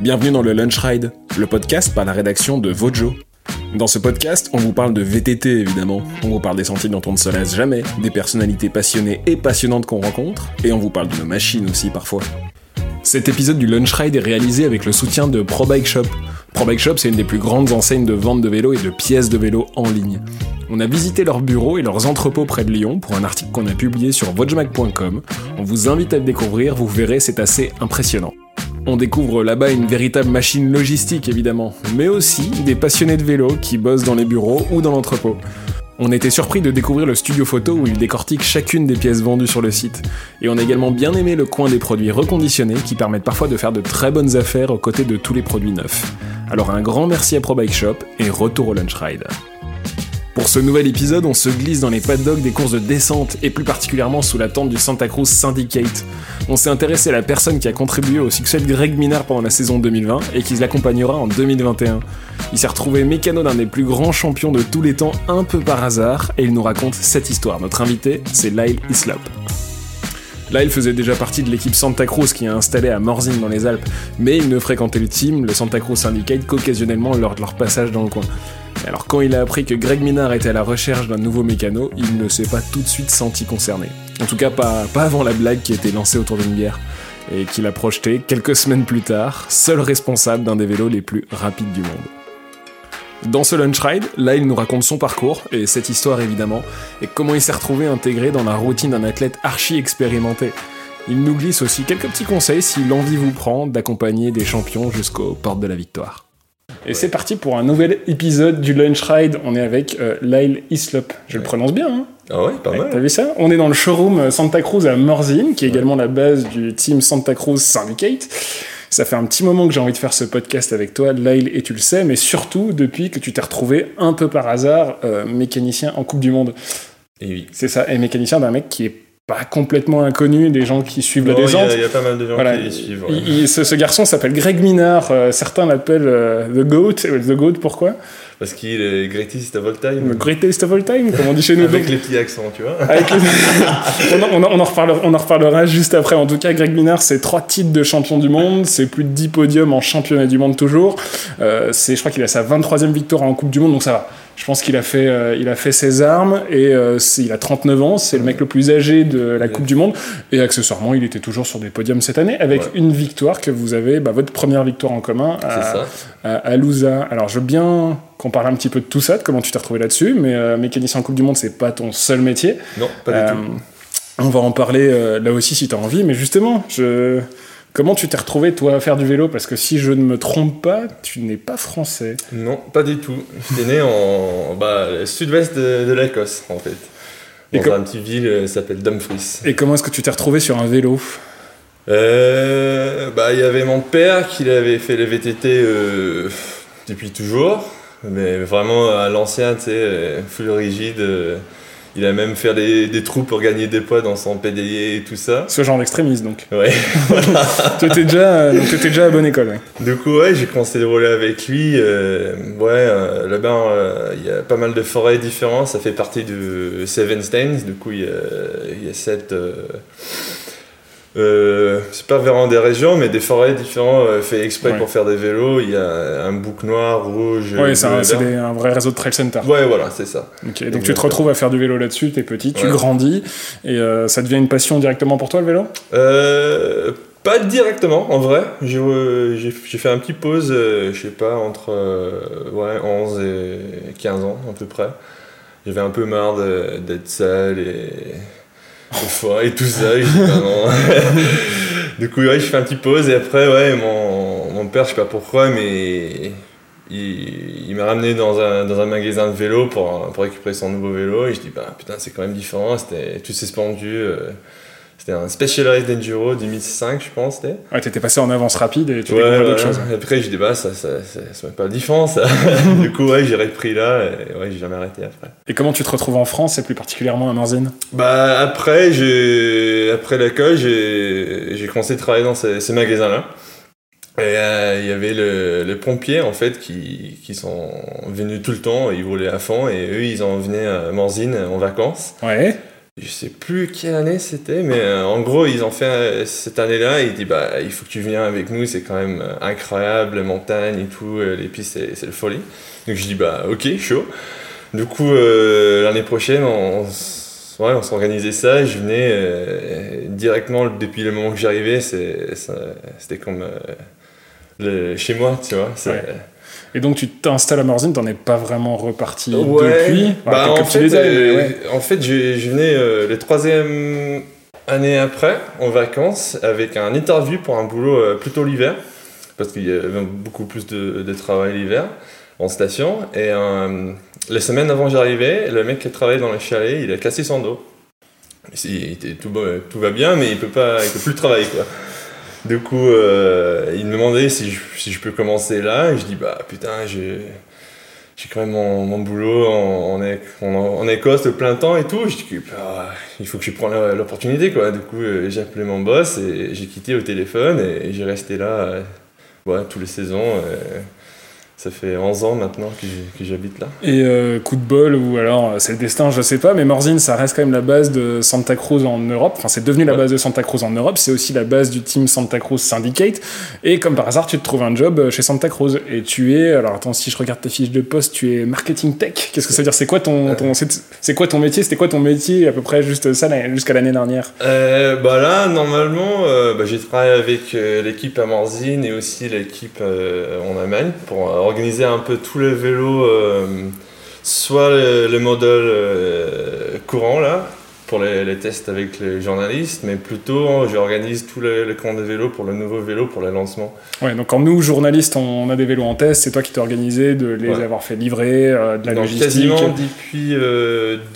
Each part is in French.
Bienvenue dans le Lunch Ride, le podcast par la rédaction de Vojo. Dans ce podcast, on vous parle de VTT évidemment, on vous parle des sentiers dont on ne se lasse jamais, des personnalités passionnées et passionnantes qu'on rencontre, et on vous parle de nos machines aussi parfois. Cet épisode du Lunch Ride est réalisé avec le soutien de Pro Bike Shop. Pro Bike Shop, c'est une des plus grandes enseignes de vente de vélos et de pièces de vélos en ligne. On a visité leurs bureaux et leurs entrepôts près de Lyon pour un article qu'on a publié sur vojomag.com. On vous invite à le découvrir, vous verrez, c'est assez impressionnant. On découvre là-bas une véritable machine logistique évidemment, mais aussi des passionnés de vélo qui bossent dans les bureaux ou dans l'entrepôt. On était surpris de découvrir le studio photo où ils décortiquent chacune des pièces vendues sur le site. Et on a également bien aimé le coin des produits reconditionnés qui permettent parfois de faire de très bonnes affaires aux côtés de tous les produits neufs. Alors un grand merci à Pro Bike Shop et retour au Lunch Ride. Pour ce nouvel épisode, on se glisse dans les paddocks des courses de descente, et plus particulièrement sous la tente du Santa Cruz Syndicate. On s'est intéressé à la personne qui a contribué au succès de Greg Minnaar pendant la saison 2020 et qui l'accompagnera en 2021. Il s'est retrouvé mécano d'un des plus grands champions de tous les temps un peu par hasard, et il nous raconte cette histoire. Notre invité, c'est Lyle Yslop. Lyle faisait déjà partie de l'équipe Santa Cruz qui est installée à Morzine dans les Alpes, mais il ne fréquentait le team, le Santa Cruz Syndicate, qu'occasionnellement lors de leur passage dans le coin. Alors quand il a appris que Greg Minnaar était à la recherche d'un nouveau mécano, il ne s'est pas tout de suite senti concerné. En tout cas pas avant la blague qui a été lancée autour d'une bière, et qu'il a projeté quelques semaines plus tard, seul responsable d'un des vélos les plus rapides du monde. Dans ce Lunch Ride, là il nous raconte son parcours, et cette histoire évidemment, et comment il s'est retrouvé intégré dans la routine d'un athlète archi-expérimenté. Il nous glisse aussi quelques petits conseils si l'envie vous prend d'accompagner des champions jusqu'aux portes de la victoire. Et ouais. C'est parti pour un nouvel épisode du Lunch Ride. On est avec Lyle Yslop. Je le prononce bien, hein ? Ah ouais, pas mal. T'as vu ça ? On est dans le showroom Santa Cruz à Morzine, qui est également la base du team Santa Cruz Syndicate. Ça fait un petit moment que j'ai envie de faire ce podcast avec toi, Lyle, et tu le sais, mais surtout depuis que tu t'es retrouvé un peu par hasard mécanicien en Coupe du Monde. Et oui. C'est ça, et mécanicien d'un mec qui est pas complètement inconnu des gens qui suivent la descente. Il y a pas mal de gens qui les suivent. Ouais. Ce garçon s'appelle Greg Minnaar. Certains l'appellent The Goat. The Goat, pourquoi ? Parce qu'il est greatest of all time. The greatest of all time, comme on dit chez nous. Avec les petits accents, tu vois. On en reparlera juste après. En tout cas, Greg Minnaar, c'est 3 titres de champion du monde. C'est plus de 10 podiums en championnat du monde toujours. Je crois qu'il a sa 23e victoire en Coupe du Monde, donc ça va. Je pense qu'il a fait ses armes et il a 39 ans. C'est le mec le plus âgé de la Coupe du Monde. Et accessoirement, il était toujours sur des podiums cette année avec une victoire que vous avez, votre première victoire en commun à Lousã. Alors, je veux bien qu'on parle un petit peu de tout ça, de comment tu t'es retrouvé là-dessus, mais mécanicien en Coupe du Monde, c'est pas ton seul métier. Non, pas du tout. On va en parler là aussi si t'as envie, mais justement, comment tu t'es retrouvé, toi, à faire du vélo ? Parce que si je ne me trompe pas, tu n'es pas français. Non, pas du tout. J'étais né en sud-ouest de l'Écosse, en fait, dans une petite ville qui s'appelle Dumfries. Et comment est-ce que tu t'es retrouvé sur un vélo ? Il y avait mon père qui avait fait les VTT depuis toujours. Mais vraiment à l'ancien, tu sais, full rigide. Il a même fait des trous pour gagner des poids dans son pédalier et tout ça. Ce genre d'extrémiste, donc. Ouais. T'étais déjà à bonne école. Ouais. Du coup, j'ai commencé à rouler avec lui. Là-bas, il y a pas mal de forêts différentes. Ça fait partie du Seven Stanes. Du coup, il y a 7... c'est pas vraiment des régions, mais des forêts différentes fait exprès pour faire des vélos. Il y a un bouc noir, rouge. Ouais, c'est un vrai réseau de trail center. Ouais, voilà, c'est ça. Okay, donc tu te retrouves à faire du vélo là-dessus, t'es petit, tu grandis, et ça devient une passion directement pour toi le vélo ? Pas directement, en vrai. J'ai fait un petit pause, je sais pas, entre 11 et 15 ans à peu près. J'avais un peu marre d'être seul et tout ça, je dis pas non. Du coup, je fais un petit pause et après, mon père, je sais pas pourquoi, mais il m'a ramené dans un magasin de vélo pour récupérer son nouveau vélo. Et je dis, putain, c'est quand même différent, c'était tout suspendu. C'était un Specialized Enduro 2005, je pense. Ouais, t'étais passé en avance rapide et tu découvrais d'autres choses. Et après, je dis, ça m'a pas différent, ça. Du coup, j'ai repris là et j'ai jamais arrêté après. Et comment tu te retrouves en France et plus particulièrement à Morzine ? Après l'école, j'ai commencé à travailler dans ce magasin-là. Et il y avait les pompiers, en fait, qui sont venus tout le temps, ils roulaient à fond et eux, ils en venaient à Morzine en vacances. Ouais. Je sais plus quelle année c'était, mais en gros, ils ont fait cette année-là et ils disent bah, il faut que tu viennes avec nous, c'est quand même incroyable, les montagnes et tout, les pistes, c'est le folie. Donc je dis bah ok, chaud. Du coup, l'année prochaine, on s'organisait ça. Je venais directement depuis le moment que j'arrivais, c'était comme chez moi, tu vois. C'est, ouais. Et donc tu t'installes à Morzine, t'en es pas vraiment reparti depuis. Bah, en fait, je venais le troisième année après, en vacances, avec un interview pour un boulot plutôt l'hiver, parce qu'il y avait beaucoup plus de travail l'hiver en station. Et les semaines avant que j'arrivais, le mec qui travaillait dans les chalets, il a cassé son dos. Tout va bien, mais il peut plus travailler, quoi. Du coup, il me demandait si je peux commencer là, et je dis bah putain, j'ai quand même mon boulot en Écosse de plein temps et tout. Je dis bah, il faut que je prenne l'opportunité, quoi. Du coup, j'ai appelé mon boss et j'ai quitté au téléphone et j'ai resté là tous les saisons. Ça fait 11 ans maintenant que j'habite là. Et coup de bol, ou alors c'est le destin, je sais pas, mais Morzine, ça reste quand même la base de Santa Cruz en Europe. Enfin, c'est devenu la base de Santa Cruz en Europe. C'est aussi la base du team Santa Cruz Syndicate. Et comme par hasard, tu te trouves un job chez Santa Cruz. Et tu es... Alors attends, si je regarde tes fiches de poste, tu es marketing tech. Qu'est-ce que ça veut dire ? C'est quoi ton métier ? C'était quoi ton métier, à peu près, juste ça, jusqu'à l'année dernière ? Là, normalement, j'ai travaillé avec l'équipe à Morzine et aussi l'équipe en Allemagne pour organiser un peu tous les vélos, soit le modèle courant là, pour les tests avec les journalistes, mais plutôt j'organise tous les camps de vélos pour le nouveau vélo, pour le lancement. Ouais, donc quand nous, journalistes, on a des vélos en test, c'est toi qui t'es organisé de les avoir fait livrer, de la logistique. Quasiment depuis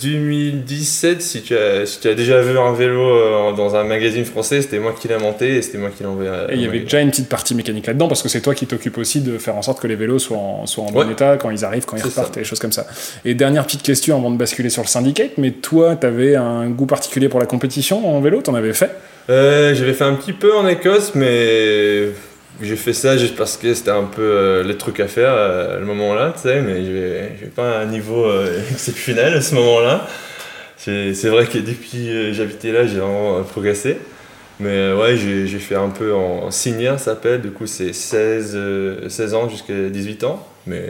2017, si tu as déjà vu un vélo dans un magazine français, c'était moi qui l'ai monté et c'était moi qui l'ai envoyé. Et il y avait déjà une petite partie mécanique là-dedans, parce que c'est toi qui t'occupes aussi de faire en sorte que les vélos soient en bon état quand ils arrivent, quand ils repartent, et des choses comme ça. Et dernière petite question avant de basculer sur le syndicate, mais toi, t'avais un goût particulier pour la compétition en vélo, t'en avais fait ? J'avais fait un petit peu en Écosse, mais j'ai fait ça juste parce que c'était un peu le truc à faire à le moment-là, tu sais, mais j'ai pas un niveau exceptionnel à ce moment-là. C'est vrai que depuis j'habitais là, j'ai vraiment progressé, mais j'ai fait un peu en senior, ça s'appelle, du coup c'est 16 ans jusqu'à 18 ans, mais...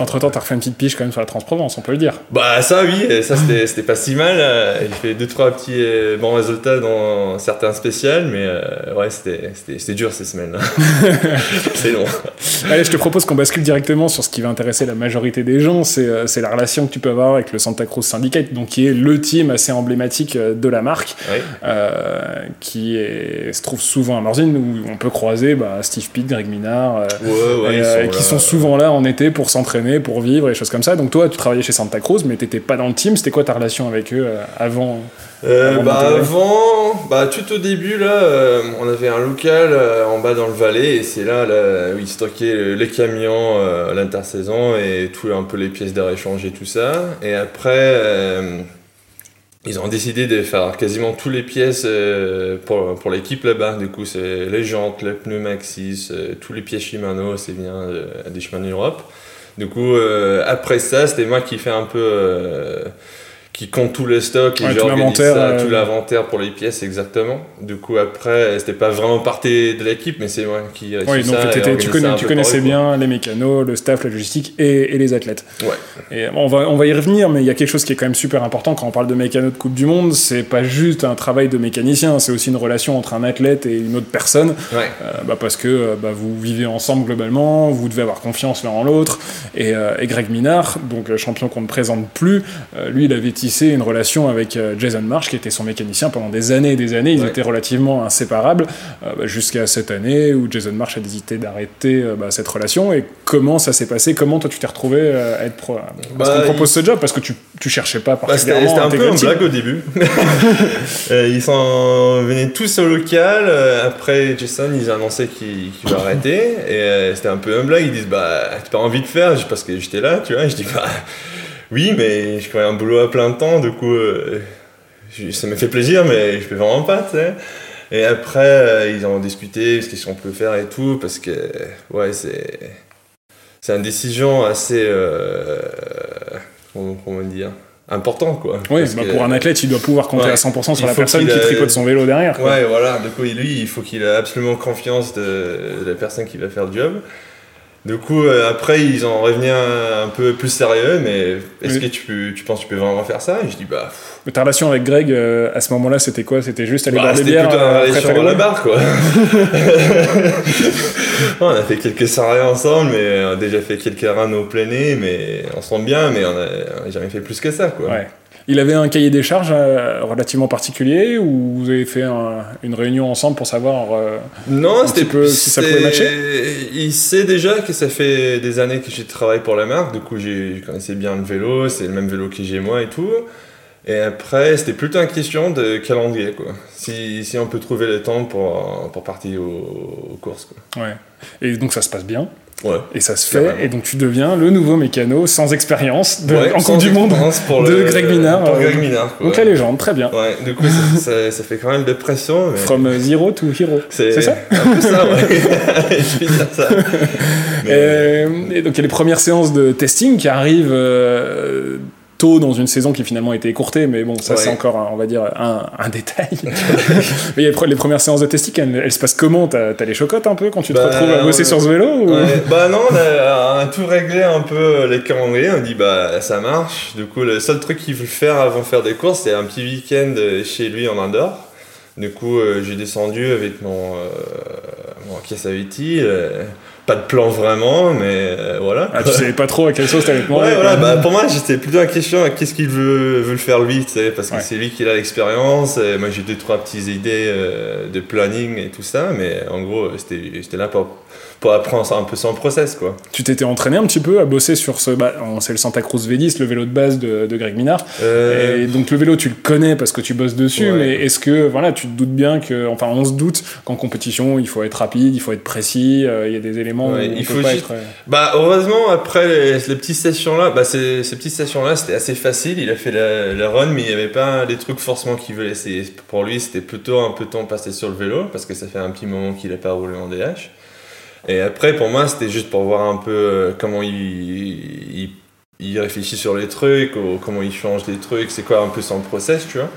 Entre temps, t'as refait une petite pige quand même sur la Trans-Provence, on peut le dire. Bah, ça, oui, ça c'était pas si mal. J'ai fait 2-3 petits bons résultats dans certains spéciales, mais c'était dur ces semaines-là. C'est long. Allez, je te propose qu'on bascule directement sur ce qui va intéresser la majorité des gens, c'est la relation que tu peux avoir avec le Santa Cruz Syndicate, donc qui est le team assez emblématique de la marque, se trouve souvent à Morzine, où on peut croiser Steve Pitt, Greg Minnaar, qui sont souvent là en été pour s'entraîner, pour vivre et choses comme ça. Donc toi, tu travaillais chez Santa Cruz, mais t'étais pas dans le team. C'était quoi ta relation avec eux avant, tout au début là, on avait un local en bas dans le Valais, et c'est là où ils stockaient les camions à l'intersaison et tout, un peu les pièces de réchange et tout ça. Et après, ils ont décidé de faire quasiment toutes les pièces pour l'équipe là-bas. Du coup, c'est les jantes, les pneus Maxxis, tous les pièces Shimano, c'est bien des Shimano Europe. Du coup, après ça, c'était moi qui fais un peu... qui compte tous les stocks et j'organise ça, tout l'inventaire pour les pièces, exactement. Du coup, après, c'était pas vraiment partie de l'équipe, mais c'est moi qui réussis ça. Donc tu connaissais bien les mécanos, le staff, la logistique et les athlètes. Ouais. Et on va y revenir, mais il y a quelque chose qui est quand même super important quand on parle de mécanos de Coupe du Monde. C'est pas juste un travail de mécanicien, c'est aussi une relation entre un athlète et une autre personne. Ouais. Parce que vous vivez ensemble globalement, vous devez avoir confiance l'un en l'autre. Et Greg Minnaar, donc champion qu'on ne présente plus, lui, il avait c'est une relation avec Jason Marsh, qui était son mécanicien pendant des années et des années. Ils étaient relativement inséparables jusqu'à cette année où Jason Marsh a hésité d'arrêter cette relation. Et comment ça s'est passé ? Comment toi tu t'es retrouvé à être pro ? Parce qu'on propose ce job, parce que tu cherchais pas particulièrement. C'était un peu une blague au début. Ils sont venus tous au local. Après Jason, ils annonçaient qu'il va arrêter. Et c'était un peu une blague. Ils disent t'as pas envie de faire ? Parce que j'étais là, tu vois. Je dis oui, mais j'ai quand même un boulot à plein de temps, du coup, ça me fait plaisir, mais je peux vraiment pas, tu sais. Et après, ils ont discuté, qu'est-ce qu'on peut faire et tout, parce que, c'est une décision assez, comment dire, important, quoi. Oui, parce que pour un athlète, il doit pouvoir compter à 100% sur la personne qui tricote son vélo derrière, quoi. Ouais, voilà. Du coup, lui, il faut qu'il ait absolument confiance de la personne qui va faire le job. Du coup, après, ils en revenaient un peu plus sérieux, mais est-ce que tu penses que tu peux vraiment faire ça ? Et je dis, bah... Mais ta relation avec Greg, à ce moment-là, c'était quoi ? C'était juste aller boire des bières ? C'était plutôt une relation à la barre, quoi. On a fait quelques soirées ensemble, mais on a déjà fait quelques runs au plein air, mais on se sent bien, mais on n'a jamais fait plus que ça, quoi. Ouais. Il avait un cahier des charges relativement particulier, ou vous avez fait une réunion ensemble pour savoir non, c'était, peu, si ça pouvait matcher ? Il sait déjà que ça fait des années que je travaille pour la marque, du coup je connaissais bien le vélo, c'est le même vélo que j'ai moi et tout. Et après, c'était plutôt une question de calendrier, quoi. Si on peut trouver le temps pour partir aux courses, quoi. Ouais. Et donc ça se passe bien. Ouais, et ça se fait, carrément. Et donc tu deviens le nouveau mécano sans expérience en Coupe du Monde de Greg Minnaar. Donc la légende, très bien. Ouais, du coup, ça fait quand même de pression. Mais... From zero to hero. C'est ça ? Un peu ça, ouais. Je vais dire ça. Et donc il y a les premières séances de testing qui arrivent tôt dans une saison qui finalement a été écourtée, mais bon, ça c'est encore, on va dire, un détail. Mais les premières séances de testing, elles se passent comment ? T'as les chocottes un peu quand tu te retrouves à bosser sur ce vélo ou... Bah non, on a tout réglé un peu les calendriers, on dit bah ça marche. Du coup, le seul truc qu'il veut faire avant de faire des courses, c'est un petit week-end chez lui en indoor. Du coup, j'ai descendu avec mon caisse à outils. Pas de plan vraiment, mais voilà. Ah, tu savais pas trop à quelle sauce t'allais te manger. Ouais, voilà. Bah, pour moi, j'étais plutôt la question à qu'est-ce qu'il veut le faire lui, tu sais, parce que c'est lui qui a l'expérience. Et moi, j'ai deux, trois petites idées de planning et tout ça, mais en gros, j'étais là pour apprendre un peu sans process, quoi. Tu t'étais entraîné un petit peu à bosser sur c'est le Santa Cruz V10, le vélo de base de Greg Minnaar. Et donc, le vélo, tu le connais parce que tu bosses dessus, mais est-ce que, voilà, tu te doutes bien que, enfin, on se doute qu'en compétition, il faut être rapide, il faut être précis, il y a des éléments. Ouais, il faut juste... Bah heureusement après les petites sessions là, ces petites sessions là c'était assez facile. Il a fait la run, mais il n'y avait pas des trucs forcément qu'il voulait essayer. Pour lui c'était plutôt un peu de temps passé sur le vélo parce que ça fait un petit moment qu'il n'a pas roulé en DH. Et après pour moi c'était juste pour voir un peu comment il réfléchit sur les trucs, comment il change les trucs, c'est quoi un peu son process, tu vois.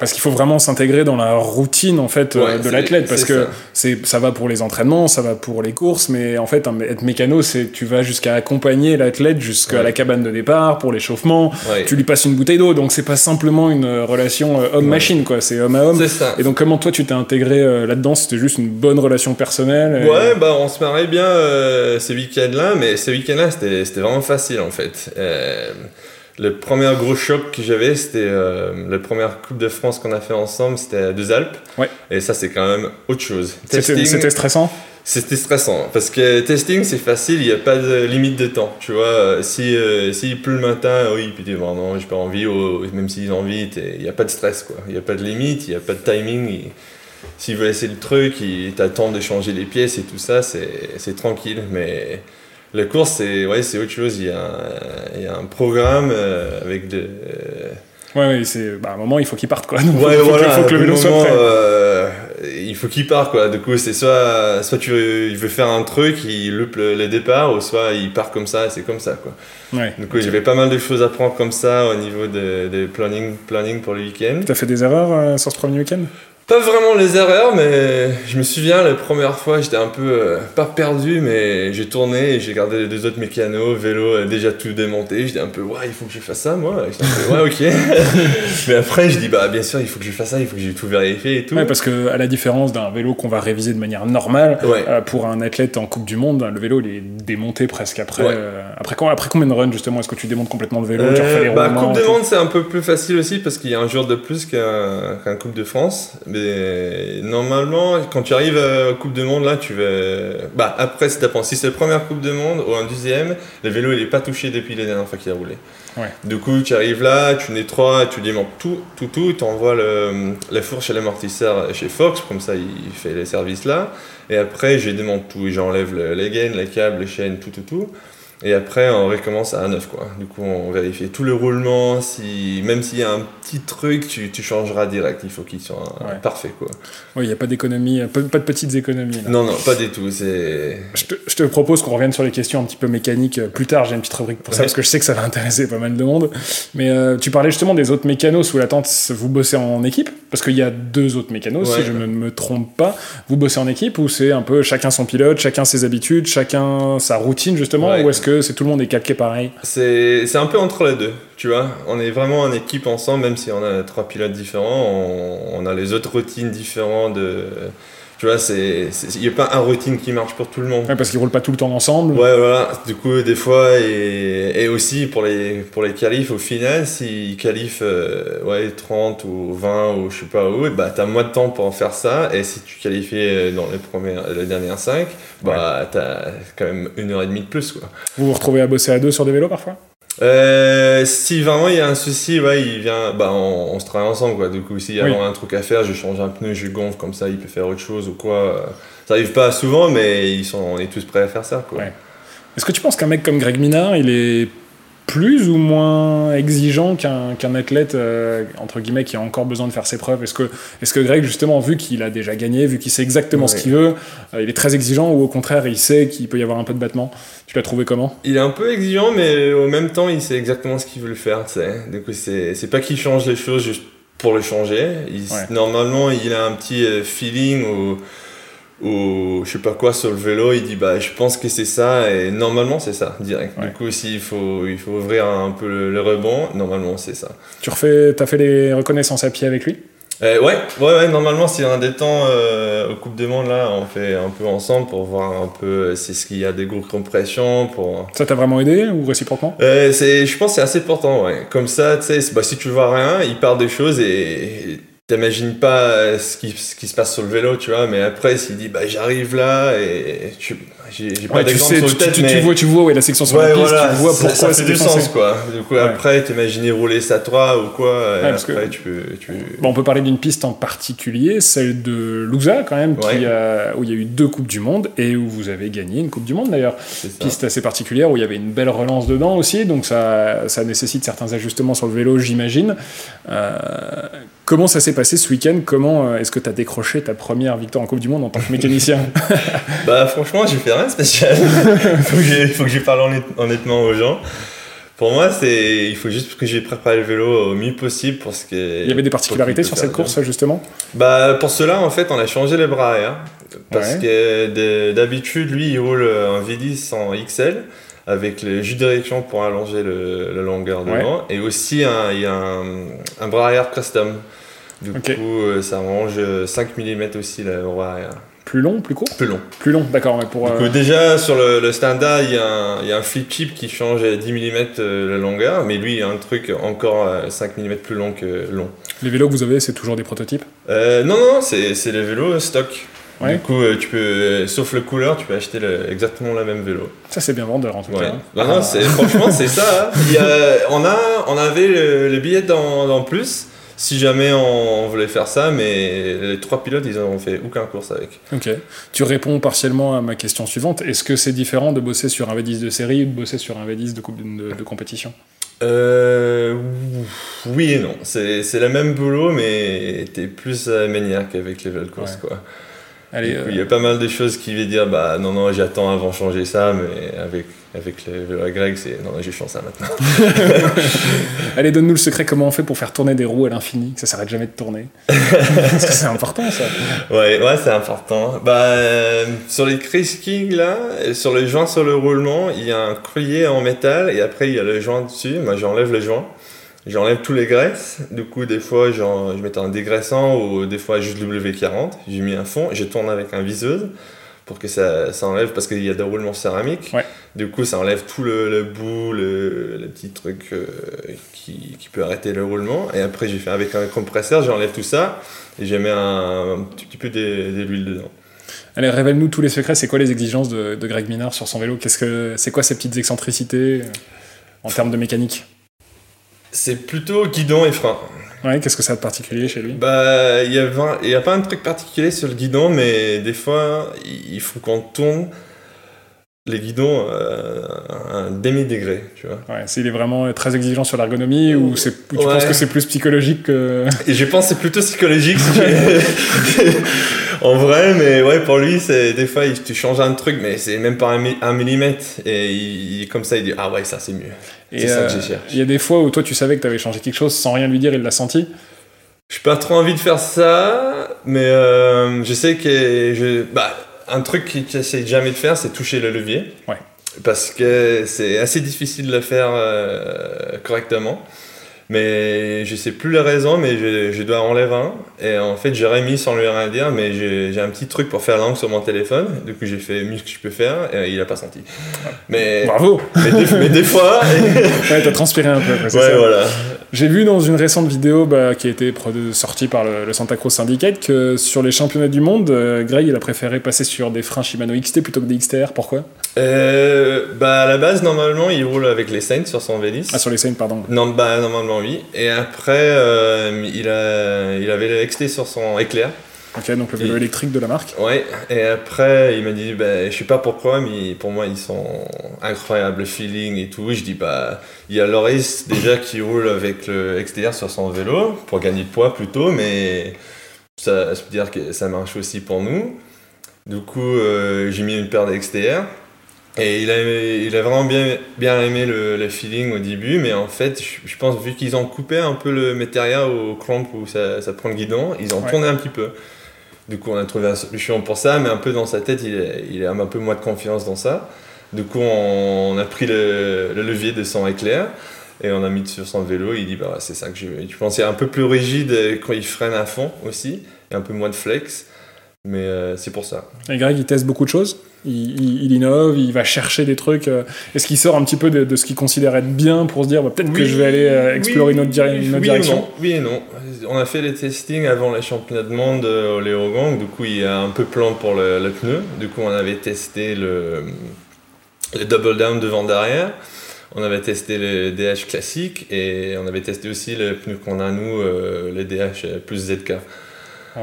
Parce qu'il faut vraiment s'intégrer dans la routine en fait de l'athlète, parce que ça va pour les entraînements, ça va pour les courses, mais en fait être mécano, c'est tu vas jusqu'à accompagner l'athlète jusqu'à la cabane de départ pour l'échauffement, tu lui passes une bouteille d'eau, donc c'est pas simplement une relation homme-machine, quoi, c'est homme à homme. Et donc comment toi tu t'es intégré là-dedans ? C'était juste une bonne relation personnelle et... Ouais, bah on se marrait bien ces week-ends-là, mais ces week-ends-là c'était vraiment facile en fait. Le premier gros choc que j'avais, c'était la première Coupe de France qu'on a fait ensemble, c'était à Deux-Alpes. Ouais. Et ça, c'est quand même autre chose. C'était stressant ? C'était stressant, parce que testing, c'est facile, il n'y a pas de limite de temps. Tu vois, s'il pleut le matin, oui, puis t'es bon, non, j'ai pas envie, même s'ils ont envie, il n'y a pas de stress, quoi. Il n'y a pas de limite, il n'y a pas de timing. S'il veut laisser le truc, il t'attend de changer les pièces et tout ça, c'est tranquille, mais... La course, c'est autre chose. Il y a un programme avec des... à un moment, il faut qu'il parte, quoi. Donc, il faut que le vélo soit prêt. Il faut qu'il parte, quoi. Du coup, c'est soit il veut faire un truc, il loupe le départ, ou soit il part comme ça, et c'est comme ça, quoi. Ouais. Du coup, j'avais pas mal de choses à prendre comme ça au niveau de planning pour le week-end. T'as fait des erreurs sur ce premier week-end ? Pas vraiment les erreurs, mais je me souviens, la première fois, j'étais un peu, pas perdu, mais j'ai tourné et j'ai gardé les deux autres mécanos, vélo déjà tout démonté. J'étais un peu, il faut que je fasse ça, moi. J'étais un peu, ok. Mais après, je dis, bien sûr, il faut que je fasse ça, il faut que j'ai tout vérifié et tout. Ouais, parce que, à la différence d'un vélo qu'on va réviser de manière normale, pour un athlète en Coupe du Monde, le vélo, il est démonté presque après. Ouais. Après combien de runs, justement, est-ce que tu démontes complètement le vélo, tu refais les roulements, Coupe du Monde, c'est un peu plus facile aussi, parce qu'il y a un jour de plus qu'un Coupe de France. Mais normalement, quand tu arrives à la Coupe du Monde, là, tu vas... après, ça dépend. Si c'est la première Coupe du Monde ou un deuxième, le vélo, il n'est pas touché depuis les dernières fois qu'il a roulé. Ouais. Du coup, tu arrives là, tu nettoies, tu démontes tout, tu envoies la fourche et l'amortisseur chez Fox, comme ça, il fait les services là. Et après, je démonte tout, j'enlève les gaines, les câbles, les chaînes, tout. Et après, on recommence à neuf, quoi. Du coup, on vérifie tout le roulement. Si, même s'il y a un petit truc, tu changeras direct. Il faut qu'il soit parfait, quoi. Oui, il n'y a pas d'économie, pas de petites économies. Là. Non, non, pas du tout. C'est... Je te propose qu'on revienne sur les questions un petit peu mécaniques plus tard. J'ai une petite rubrique pour ça, parce que je sais que ça va intéresser pas mal de monde. Mais tu parlais justement des autres mécanos sous la tente. Vous bossez en équipe? Parce qu'il y a deux autres mécanos, si je ne me trompe pas. Vous bossez en équipe ou c'est un peu chacun son pilote, chacun ses habitudes, chacun sa routine, justement, ou est-ce que c'est tout le monde est calqué pareil? C'est un peu entre les deux, tu vois. On est vraiment en équipe ensemble, même si on a trois pilotes différents, on a les autres routines différentes de... Tu vois, il n'y a pas un routine qui marche pour tout le monde. Ouais, parce qu'ils ne roulent pas tout le temps ensemble. Ouais, voilà. Du coup, des fois, et aussi pour les qualifs, au final, s'ils qualifent 30 ou 20 ou je sais pas où, bah, tu as moins de temps pour faire ça. Et si tu qualifies dans les dernières 5, bah, tu as quand même une heure et demie de plus, quoi. Vous vous retrouvez à bosser à deux sur des vélos parfois? Si vraiment il y a un souci, il vient, on se travaille ensemble, quoi. Du coup, s'il y a un truc à faire, je change un pneu, je gonfle, comme ça il peut faire autre chose ou quoi. Ça arrive pas souvent, mais on est tous prêts à faire ça, quoi. Ouais. Est-ce que tu penses qu'un mec comme Greg Minnaar, il est plus ou moins exigeant qu'un athlète entre guillemets qui a encore besoin de faire ses preuves? Est-ce que Greg, justement, vu qu'il a déjà gagné, vu qu'il sait exactement ce qu'il veut, il est très exigeant, ou au contraire il sait qu'il peut y avoir un peu de battement? Tu l'as trouvé comment? Il est un peu exigeant, mais au même temps il sait exactement ce qu'il veut faire, tu sais. Du coup, c'est pas qu'il change les choses juste pour le changer. Normalement il a un petit feeling ou je sais pas quoi sur le vélo, il dit je pense que c'est ça, et normalement c'est ça direct. Du coup, il faut ouvrir un peu le rebond, normalement c'est ça. T'as fait les reconnaissances à pied avec lui? Ouais, normalement s'il y en a des temps aux Coupes du Monde, là on fait un peu ensemble pour voir un peu si ce qu'il y a des groupes de compression pour... Ça t'a vraiment aidé, ou réciproquement? Je pense que c'est assez important, ouais. Comme ça, tu sais, si tu vois rien, il part des choses et t'imagines pas ce qui se passe sur le vélo, tu vois. Mais après, s'il dit j'arrive là, et j'ai pas d'exemple sur le tête, mais tu vois la section sur la piste, voilà, tu vois pourquoi ça fait du sens, quoi. Du coup, après t'imagines rouler ça 3 ou quoi, et après tu peux... Bon, on peut parler d'une piste en particulier, celle de Lousã, quand même, où il y a eu 2 coupes du monde et où vous avez gagné une coupe du monde, d'ailleurs. Piste assez particulière où il y avait une belle relance dedans aussi, donc ça nécessite certains ajustements sur le vélo, j'imagine. Comment ça s'est passé ce week-end? Comment est-ce que tu as décroché ta première victoire en Coupe du Monde en tant que mécanicien? Franchement, j'ai fait rien de spécial. Faut que je parle honnêtement aux gens. Pour moi, il faut juste que j'ai préparé le vélo au mieux possible. Parce que il y avait des particularités sur cette course, justement. Pour cela, en fait, on a changé les bras arrière. Parce que d'habitude, lui, il roule un V10 en XL, avec le jus de direction pour allonger la longueur devant, et aussi il y a un bras arrière custom. Du coup, ça range 5 mm aussi, le bras arrière. Plus long, plus court? Plus long, d'accord. Mais pour, du coup, déjà sur le standard, il y a un flip chip qui change 10 mm la longueur, mais lui il y a un truc encore 5 mm plus long que long. Les vélos que vous avez, c'est toujours des prototypes? Non, c'est les vélos stock. Ouais. Du coup, tu peux, sauf le couleur, tu peux acheter exactement le même vélo. Ça, c'est bien vendeur, en tout cas. Hein. Non, franchement, c'est ça. Hein. On avait le billet dans plus, si jamais on voulait faire ça, mais les 3 pilotes, ils n'ont fait aucun course avec. Ok. Tu réponds partiellement à ma question suivante. Est-ce que c'est différent de bosser sur un V10 de série ou de bosser sur un V10 de compétition? Oui et non. C'est le même boulot, mais t'es plus maniaque avec les vélos de course, quoi. Il y a pas mal de choses qui veulent dire non, j'attends avant de changer ça, mais avec le vélo à Greg, c'est non, j'ai changé ça maintenant. Allez, donne-nous le secret, comment on fait pour faire tourner des roues à l'infini, que ça s'arrête jamais de tourner? Parce que c'est important, ça. Ouais, c'est important. Sur les Chris King, là, sur le joint sur le roulement, il y a un collier en métal et après il y a le joint dessus. Moi, j'enlève le joint. J'enlève tous les graisses. Du coup, des fois, je mettais un dégraissant ou des fois juste W40. J'ai mis un fond. Je tourne avec un viseuse pour que ça enlève, parce qu'il y a des roulements céramiques. Ouais. Du coup, ça enlève tout le bout, le petit truc qui peut arrêter le roulement. Et après, j'ai fait avec un compresseur, j'enlève tout ça et j'ai mis un petit peu de l'huile dedans. Allez, révèle-nous tous les secrets. C'est quoi les exigences de Greg Minnaar sur son vélo? C'est quoi ses petites excentricités en termes de mécanique? C'est plutôt guidon et frein. Ouais, qu'est-ce que ça a de particulier chez lui? Il n'y a pas un truc particulier sur le guidon, mais des fois, il faut qu'on tourne les guidons à un demi-degré, tu vois. Ouais, s'il est vraiment très exigeant sur l'ergonomie ou c'est, tu penses que c'est plus psychologique que... Et je pense que c'est plutôt psychologique en vrai, mais ouais, pour lui, c'est, des fois, tu changes un truc, mais c'est même pas un millimètre. Et il, comme ça, il dit « Ah ouais, ça, c'est mieux. » C'est ça que je cherche. Il y a des fois où toi, tu savais que tu avais changé quelque chose sans rien lui dire, il l'a senti. J'ai pas trop envie de faire ça, mais je sais que... un truc que j'essaie jamais de faire, c'est toucher le levier. Ouais. Parce que c'est assez difficile de le faire correctement. Mais je sais plus la raison, mais je dois enlever un. Et en fait, j'ai remis sans lui rien dire, mais j'ai un petit truc pour faire l'angle sur mon téléphone. Du coup, j'ai fait mieux que je peux faire et il a pas senti. Mais, bravo! Mais des fois. Ouais, t'as transpiré un peu. Après, c'est ça. Voilà. J'ai vu dans une récente vidéo qui a été sortie par le Santa Cruz Syndicate que sur les championnats du monde, Greg, il a préféré passer sur des freins Shimano XT plutôt que des XTR. Pourquoi ? À la base, normalement, il roule avec les Saints sur son V10. Ah, sur les Saints, pardon. Non, normalement, oui. Et après, il avait le XT sur son Éclair. Ok, donc le vélo électrique de la marque. Ouais, et après il m'a dit je sais pas pourquoi, mais pour moi ils sont incroyables, le feeling et tout. Je dis il y a Loris déjà qui roule avec le XTR sur son vélo pour gagner de poids plutôt, mais ça veut dire que ça marche aussi pour nous. Du coup j'ai mis une paire de XTR et il a vraiment bien aimé le feeling au début, mais en fait je pense vu qu'ils ont coupé un peu le matériel au clamp où ça prend le guidon, ils ont tourné un petit peu. Du coup, on a trouvé une solution pour ça, mais un peu dans sa tête, il a un peu moins de confiance dans ça. Du coup, on a pris le levier de son Éclair et on a mis sur son vélo. Il dit c'est ça que je veux. Je pense qu'il est un peu plus rigide quand il freine à fond aussi, et un peu moins de flex, mais c'est pour ça. Et Greg, il teste beaucoup de choses. Il innove, il va chercher des trucs. Est-ce qu'il sort un petit peu de ce qu'il considère être bien pour se dire peut-être que je vais aller explorer une autre direction ? Oui et non. On a fait les testings avant les championnats de monde au Leogang. Du coup, il y a un peu plan pour le pneu. Du coup, on avait testé le double down devant-derrière. On avait testé le DH classique et on avait testé aussi le pneu qu'on a nous, le DH plus ZK.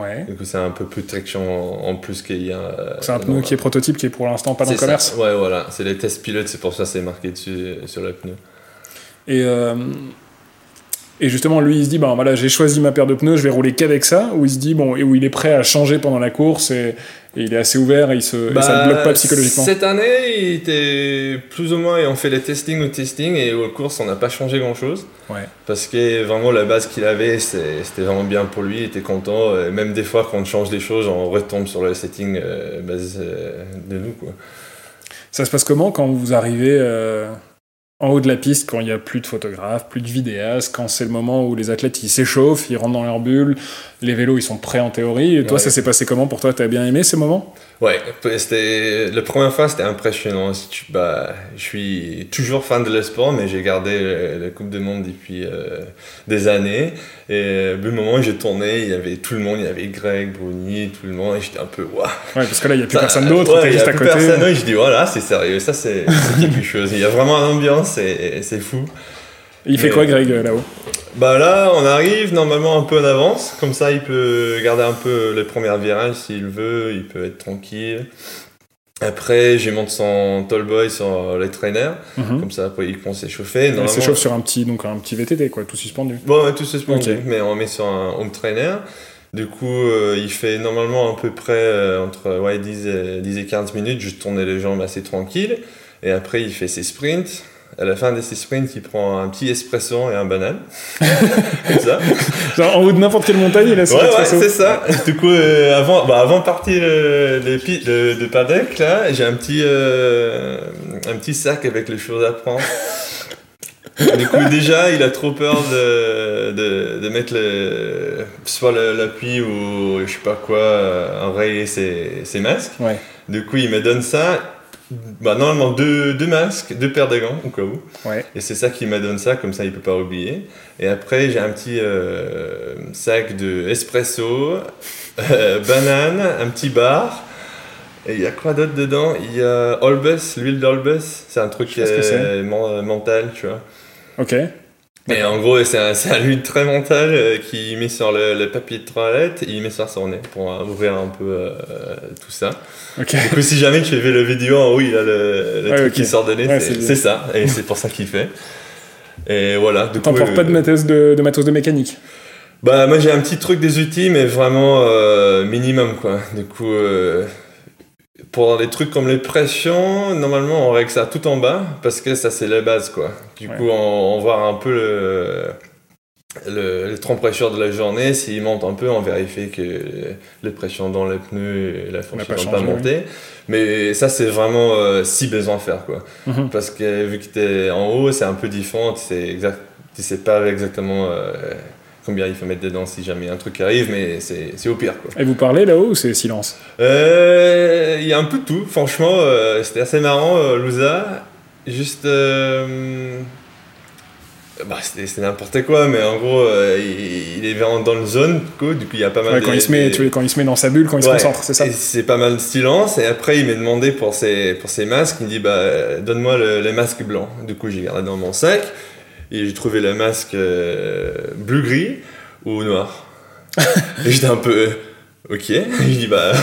Ouais. Du coup, c'est un peu plus de traction en plus qu'il y a. C'est un pneu qui est prototype, qui est pour l'instant pas dans le commerce. Ouais, voilà. C'est les tests pilotes, c'est pour ça que c'est marqué dessus sur le pneu. Et justement, lui, il se dit j'ai choisi ma paire de pneus, je vais rouler qu'avec ça. Ou il se dit où il est prêt à changer pendant la course et il est assez ouvert et ça ne bloque pas psychologiquement. Cette année, il était plus ou moins, et on fait les testing et aux courses, on n'a pas changé grand chose. Ouais. Parce que vraiment la base qu'il avait, c'était vraiment bien pour lui, il était content. Et même des fois, quand on change des choses, on retombe sur le setting base de nous, quoi. Ça se passe comment quand vous arrivez en haut de la piste, quand il n'y a plus de photographes, plus de vidéastes, quand c'est le moment où les athlètes ils s'échauffent, ils rentrent dans leur bulle, les vélos ils sont prêts en théorie. Et toi, ça s'est passé comment pour toi ? T'as bien aimé ces moments ? Ouais, c'était la première fois, c'était impressionnant. Je suis toujours fan de le sport, mais j'ai gardé la Coupe du Monde depuis des années. Et le moment où j'ai tourné, il y avait tout le monde, il y avait Greg, Bruni, tout le monde, et j'étais un peu waouh. Ouais, parce que là il n'y a plus personne d'autre, t'es juste à côté. Personne, et je dis voilà, c'est sérieux, ça c'est quelque chose. Il y a vraiment une ambiance. C'est fou. Il fait quoi Greg là-haut ? Là on arrive normalement un peu en avance, comme ça il peut garder un peu les premiers virages s'il veut, il peut être tranquille. Après j'ai monté son Tallboy sur les traîners, comme ça après il pense s'échauffer. Il s'échauffe sur un petit VTT quoi, tout suspendu. Tout suspendu, okay. Mais on met sur un home trainer. Du coup, il fait normalement à peu près entre 10 et 15 minutes, juste tourner les jambes assez tranquille. Et après il fait ses sprints. À la fin de ces sprints, il prend un petit espresso et un banane. Comme ça. Genre en haut de n'importe quelle montagne, il a son espresso. Ouais, c'est ça. Du coup, avant de partir de paddock, là, j'ai un petit sac avec les choses à prendre. Du coup, déjà, il a trop peur de mettre soit l'appui ou je sais pas quoi, enrayer ses masques. Ouais. Du coup, il me donne ça. Normalement deux masques, deux paires de gants au cas où. Ouais. Et c'est ça qui m'a donné ça, comme ça il peut pas oublier. Et après j'ai un petit sac de espresso, banane, un petit bar. Et il y a quoi d'autre dedans ? Il y a Olbas, l'huile d'Olbas, c'est un truc mental, tu vois. Ok. Mais en gros, c'est un lutte très mental qui met sur le papier de toilette et il met sur son nez pour ouvrir un peu tout ça. Okay. Du coup, si jamais tu fais la vidéo en haut, il a le truc qui sort de nez, ouais, c'est ça, et c'est pour ça qu'il fait. Et voilà. Du coup, t'emportes pas de matos de mécanique? Bah, moi j'ai un petit truc des outils, mais vraiment minimum quoi. Du coup, pour des trucs comme les pressions, normalement on règle ça tout en bas parce que ça c'est la base quoi. Du coup, on voit un peu le température de la journée. S'il monte un peu, on vérifie que les pressions dans les pneus et la fourche n'ont pas monté. Oui. Mais ça c'est vraiment si besoin de faire quoi. Mm-hmm. Parce que vu que t'es en haut, c'est un peu différent. Tu sais pas exactement. Combien il faut mettre dedans si jamais un truc arrive, mais c'est au pire quoi. Et vous parlez là-haut ou c'est silence? Il y a un peu de tout, franchement, c'était assez marrant, Lousã, juste... c'était n'importe quoi, mais en gros, il est vraiment dans le zone, du coup il y a pas mal de... Quand il se met dans sa bulle, quand il se concentre, c'est ça. Et c'est pas mal de silence, et après il m'a demandé pour ses masques, il me dit donne-moi les masques blancs. Du coup j'ai gardé dans mon sac, et j'ai trouvé le masque bleu-gris ou noir. Et j'étais un peu... Ok. Et je dis là,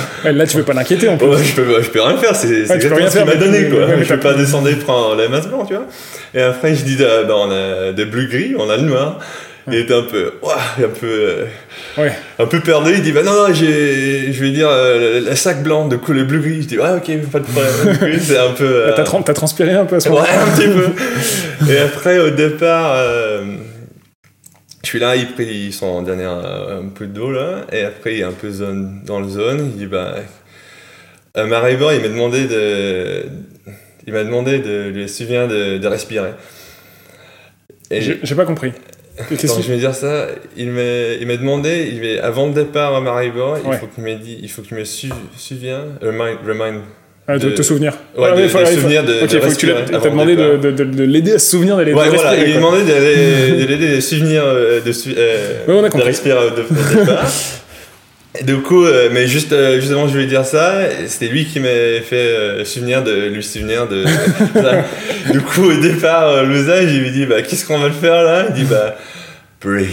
tu peux pas l'inquiéter en plus. Oh, je peux rien faire, c'est exactement ce qu'il m'a donné. Je peux pas descendre et prendre le masque blanc, tu vois. Et après, je dis on a des bleu-gris, on a le noir. Et il était un peu perdu. Il dit non, je vais dire le sac blanc, de couleur bleu-gris. Je dis ok, pas de problème. C'est un peu t'as transpiré un peu à ce moment. Ouais, un petit peu. Et après au départ je suis là, ils sont en dernière un peu d'eau là, et après il est un peu dans le zone. Il dit Maribor, il m'a demandé de lui souvenir de respirer. Et j'ai pas compris. Attends, je vais dire ça. Il m'a demandé, avant le départ à Maribor, il faut qu'il m'ait dit, il faut qu'il me souvienne, remind. De te souvenir. Ouais, de respirer. Il t'a demandé de l'aider à se souvenir d'aller respirer. Ouais, voilà, il m'a demandé de l'aider à se souvenir de respirer au départ. Et du coup, mais juste avant que je voulais dire ça, c'était lui qui m'a fait souvenir de ça. Du coup, au départ, Lousã, je lui dis qu'est-ce qu'on va le faire là? Il dit breathe.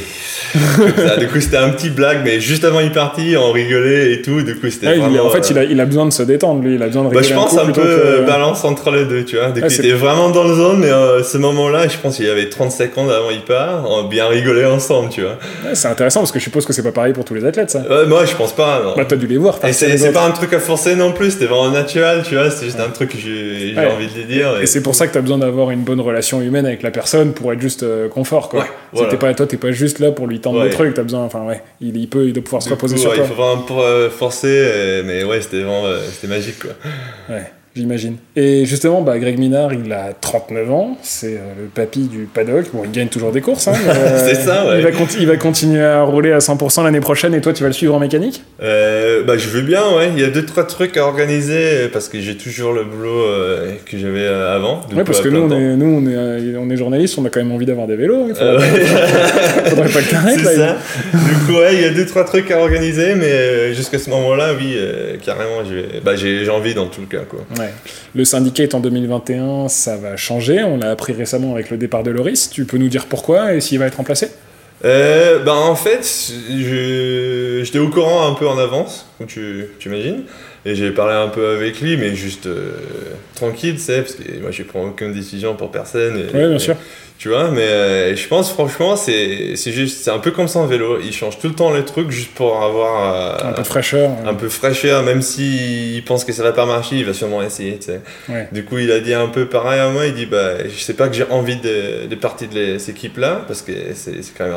Ça, du coup, c'était un petit blague, mais juste avant il partit, on rigolait et tout. Du coup, c'était vraiment, en fait, il a besoin de se détendre, lui. Il a besoin de rigoler. Je pense un peu balance entre les deux, tu vois. Du coup, il était vraiment dans le zone, mais ce moment-là, je pense qu'il y avait 30 secondes avant il part, on a bien rigolé ensemble, tu vois. Ouais, c'est intéressant parce que je suppose que c'est pas pareil pour tous les athlètes, ça. Ouais, moi, je pense pas. Non. Bah, t'as dû les voir. Et c'est pas un truc à forcer non plus, c'était vraiment naturel, tu vois. C'est juste un truc que j'ai envie de dire. Et c'est pour ça que t'as besoin d'avoir une bonne relation humaine avec la personne pour être juste confort, quoi. Ouais, voilà. C'était pas toi, t'es pas juste là pour lui tendre le truc, t'as besoin, il doit pouvoir se reposer sur toi. Il faut vraiment forcer, mais c'était vraiment c'était magique quoi. Ouais, j'imagine. Et justement, Greg Minnaar, il a 39 ans, c'est le papy du paddock. Bon, il gagne toujours des courses, hein, mais, c'est ça, ouais. Il va continuer à rouler à 100% l'année prochaine et toi, tu vas le suivre en mécanique? Je veux bien, ouais. Il y a 2-3 trucs à organiser parce que j'ai toujours le boulot que j'avais avant. Ouais, parce que nous, on est journalistes, on a quand même envie d'avoir des vélos. Faudrait pas que t'arrêtes, là. C'est ça. Du coup, ouais, il y a 2-3 trucs à organiser, mais jusqu'à ce moment-là, oui, carrément, j'ai envie dans tout le cas, quoi. Ouais. Le syndicate en 2021, ça va changer. On l'a appris récemment avec le départ de Loris. Tu peux nous dire pourquoi et s'il va être remplacé? En fait, j'étais au courant un peu en avance, comme tu imagines. Et j'ai parlé un peu avec lui, mais juste tranquille, tu sais, parce que moi je prends aucune décision pour personne. Oui, bien sûr. Tu vois, mais je pense franchement, c'est un peu comme ça en vélo. Il change tout le temps les trucs juste pour avoir un peu de fraîcheur. Un peu fraîcheur, même s'il pense que ça va pas marcher, il va sûrement essayer, tu sais. Ouais. Du coup, il a dit un peu pareil à moi. Il dit je sais pas que j'ai envie de partir de cette équipe-là, parce que c'est quand même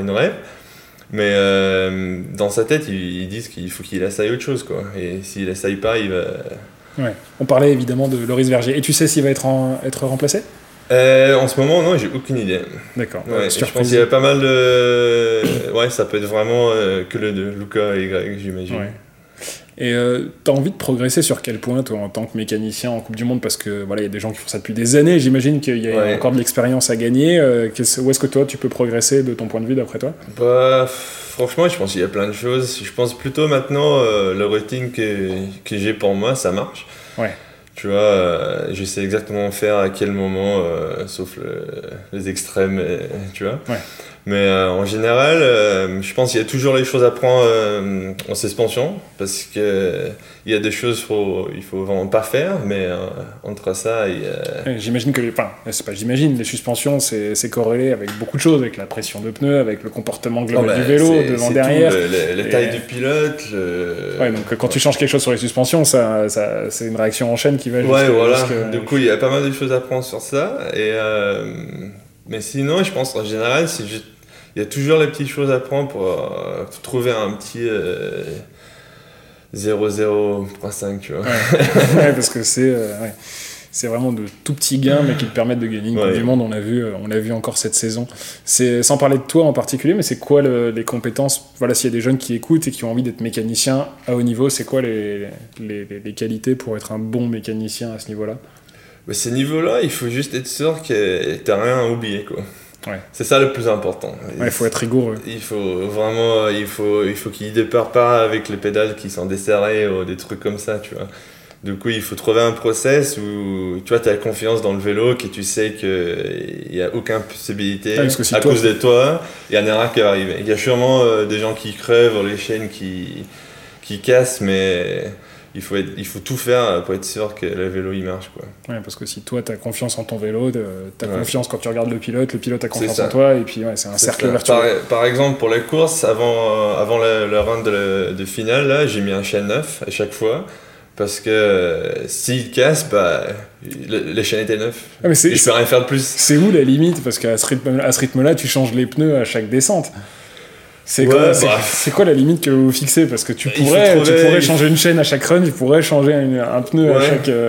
une rêve. Mais dans sa tête, ils disent qu'il faut qu'il essaye autre chose, quoi. Et s'il essaye pas, il va... Ouais. On parlait évidemment de Loris Vergé. Et tu sais s'il va être remplacé? En ce moment, non, j'ai aucune idée. D'accord. Ouais, je pense qu'il y a pas mal de... Ouais, ça peut être vraiment que les deux, Luca et Greg, j'imagine. Ouais. Et t'as envie de progresser sur quel point, toi, en tant que mécanicien en Coupe du Monde? Parce que voilà, il y a des gens qui font ça depuis des années, j'imagine qu'il y a encore de l'expérience à gagner. Où est-ce que toi, tu peux progresser de ton point de vue, d'après toi? Franchement, je pense qu'il y a plein de choses. Je pense plutôt maintenant, le rating que j'ai pour moi, ça marche. Ouais. Tu vois, je sais exactement faire à quel moment, sauf les extrêmes, tu vois. Ouais. Mais en général, je pense qu'il y a toujours les choses à prendre en suspension, parce qu'il y a des choses qu'il ne faut vraiment pas faire, mais entre ça et... J'imagine que... Enfin, c'est pas j'imagine, les suspensions, c'est corrélé avec beaucoup de choses, avec la pression de pneus, avec le comportement global du vélo, devant-derrière. La taille du pilote... Ouais, donc quand tu changes quelque chose sur les suspensions, ça, c'est une réaction en chaîne qui va jusqu'à... Ouais, voilà. Du coup, il y a pas mal de choses à prendre sur ça, et... Mais sinon, je pense en général, il y a toujours les petites choses à prendre pour trouver un petit 0,0.5, tu vois. Ouais. Ouais, parce que c'est vraiment de tout petits gains, mais qui te permettent de gagner une Coupe du Monde. On l'a vu encore cette saison. C'est, sans parler de toi en particulier, mais c'est quoi les compétences, voilà, s'il y a des jeunes qui écoutent et qui ont envie d'être mécaniciens à haut niveau, c'est quoi les qualités pour être un bon mécanicien à ce niveau-là? Mais ces niveaux-là, il faut juste être sûr que t'as rien à oublier, quoi. Ouais. C'est ça le plus important. Ouais, il faut être rigoureux. Il faut qu'il départ pas avec les pédales qui sont desserrées ou des trucs comme ça, tu vois. Du coup, il faut trouver un process où tu vois, t'as confiance dans le vélo, que tu sais qu'il n'y a aucune possibilité cause de toi, il y en a rien qui arrive. Il y a sûrement des gens qui crèvent, les chaînes qui cassent, mais... Il faut tout faire pour être sûr que le vélo il marche, quoi. Ouais, parce que si toi t'as confiance en ton vélo, t'as confiance quand tu regardes le pilote a confiance en toi, et puis ouais, c'est un cercle vertueux. Par exemple, pour la course, avant le round de finale, là, j'ai mis un chaîne neuf à chaque fois. Parce que s'il casse, bah, les chaînes étaient neuves. Ah, mais je peux rien faire de plus. C'est où la limite? Parce qu'à ce rythme-là, tu changes les pneus à chaque descente. C'est quoi la limite que vous fixez? Parce que tu pourrais changer une chaîne à chaque run, tu pourrais changer un pneu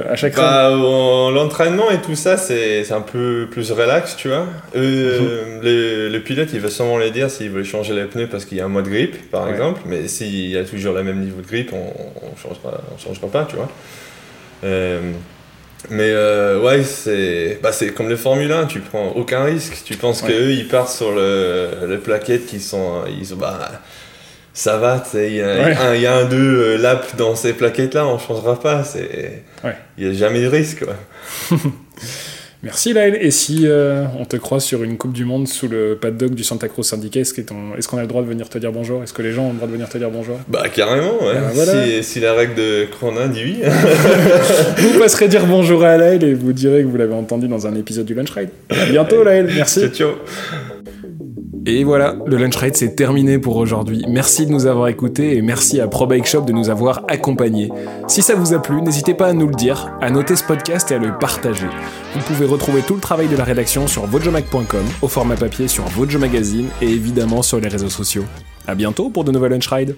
à chaque run. L'entraînement et tout ça, c'est un peu plus relax, tu vois. Le pilote, il va sûrement les dire s'il veut changer les pneus parce qu'il y a un mois de grippe, par exemple. Mais s'il y a toujours le même niveau de grippe, on changera pas, tu vois. C'est comme le Formule 1, tu prends aucun risque. Tu penses qu'eux, ils partent sur le plaquette qui sont... ça va, il y a un, deux laps dans ces plaquettes-là, on ne changera pas. Il n'y a jamais de risque, quoi. Merci, Lyle. Et si on te croise sur une Coupe du Monde sous le paddock du Santa Cruz Syndicate, est-ce qu'on a le droit de venir te dire bonjour? Est-ce que les gens ont le droit de venir te dire bonjour? Bah, carrément, ouais. Ah, voilà. Si la règle de Cronin dit oui. Vous passerez dire bonjour à Lyle et vous direz que vous l'avez entendu dans un épisode du Lunch Ride. À bientôt, Lyle. Merci. Ciao. Et voilà, le Lunch Ride c'est terminé pour aujourd'hui. Merci de nous avoir écoutés et merci à Pro Bike Shop de nous avoir accompagnés. Si ça vous a plu, n'hésitez pas à nous le dire, à noter ce podcast et à le partager. Vous pouvez retrouver tout le travail de la rédaction sur vojomag.com, au format papier sur Vojo Magazine et évidemment sur les réseaux sociaux. À bientôt pour de nouvelles Lunch Ride.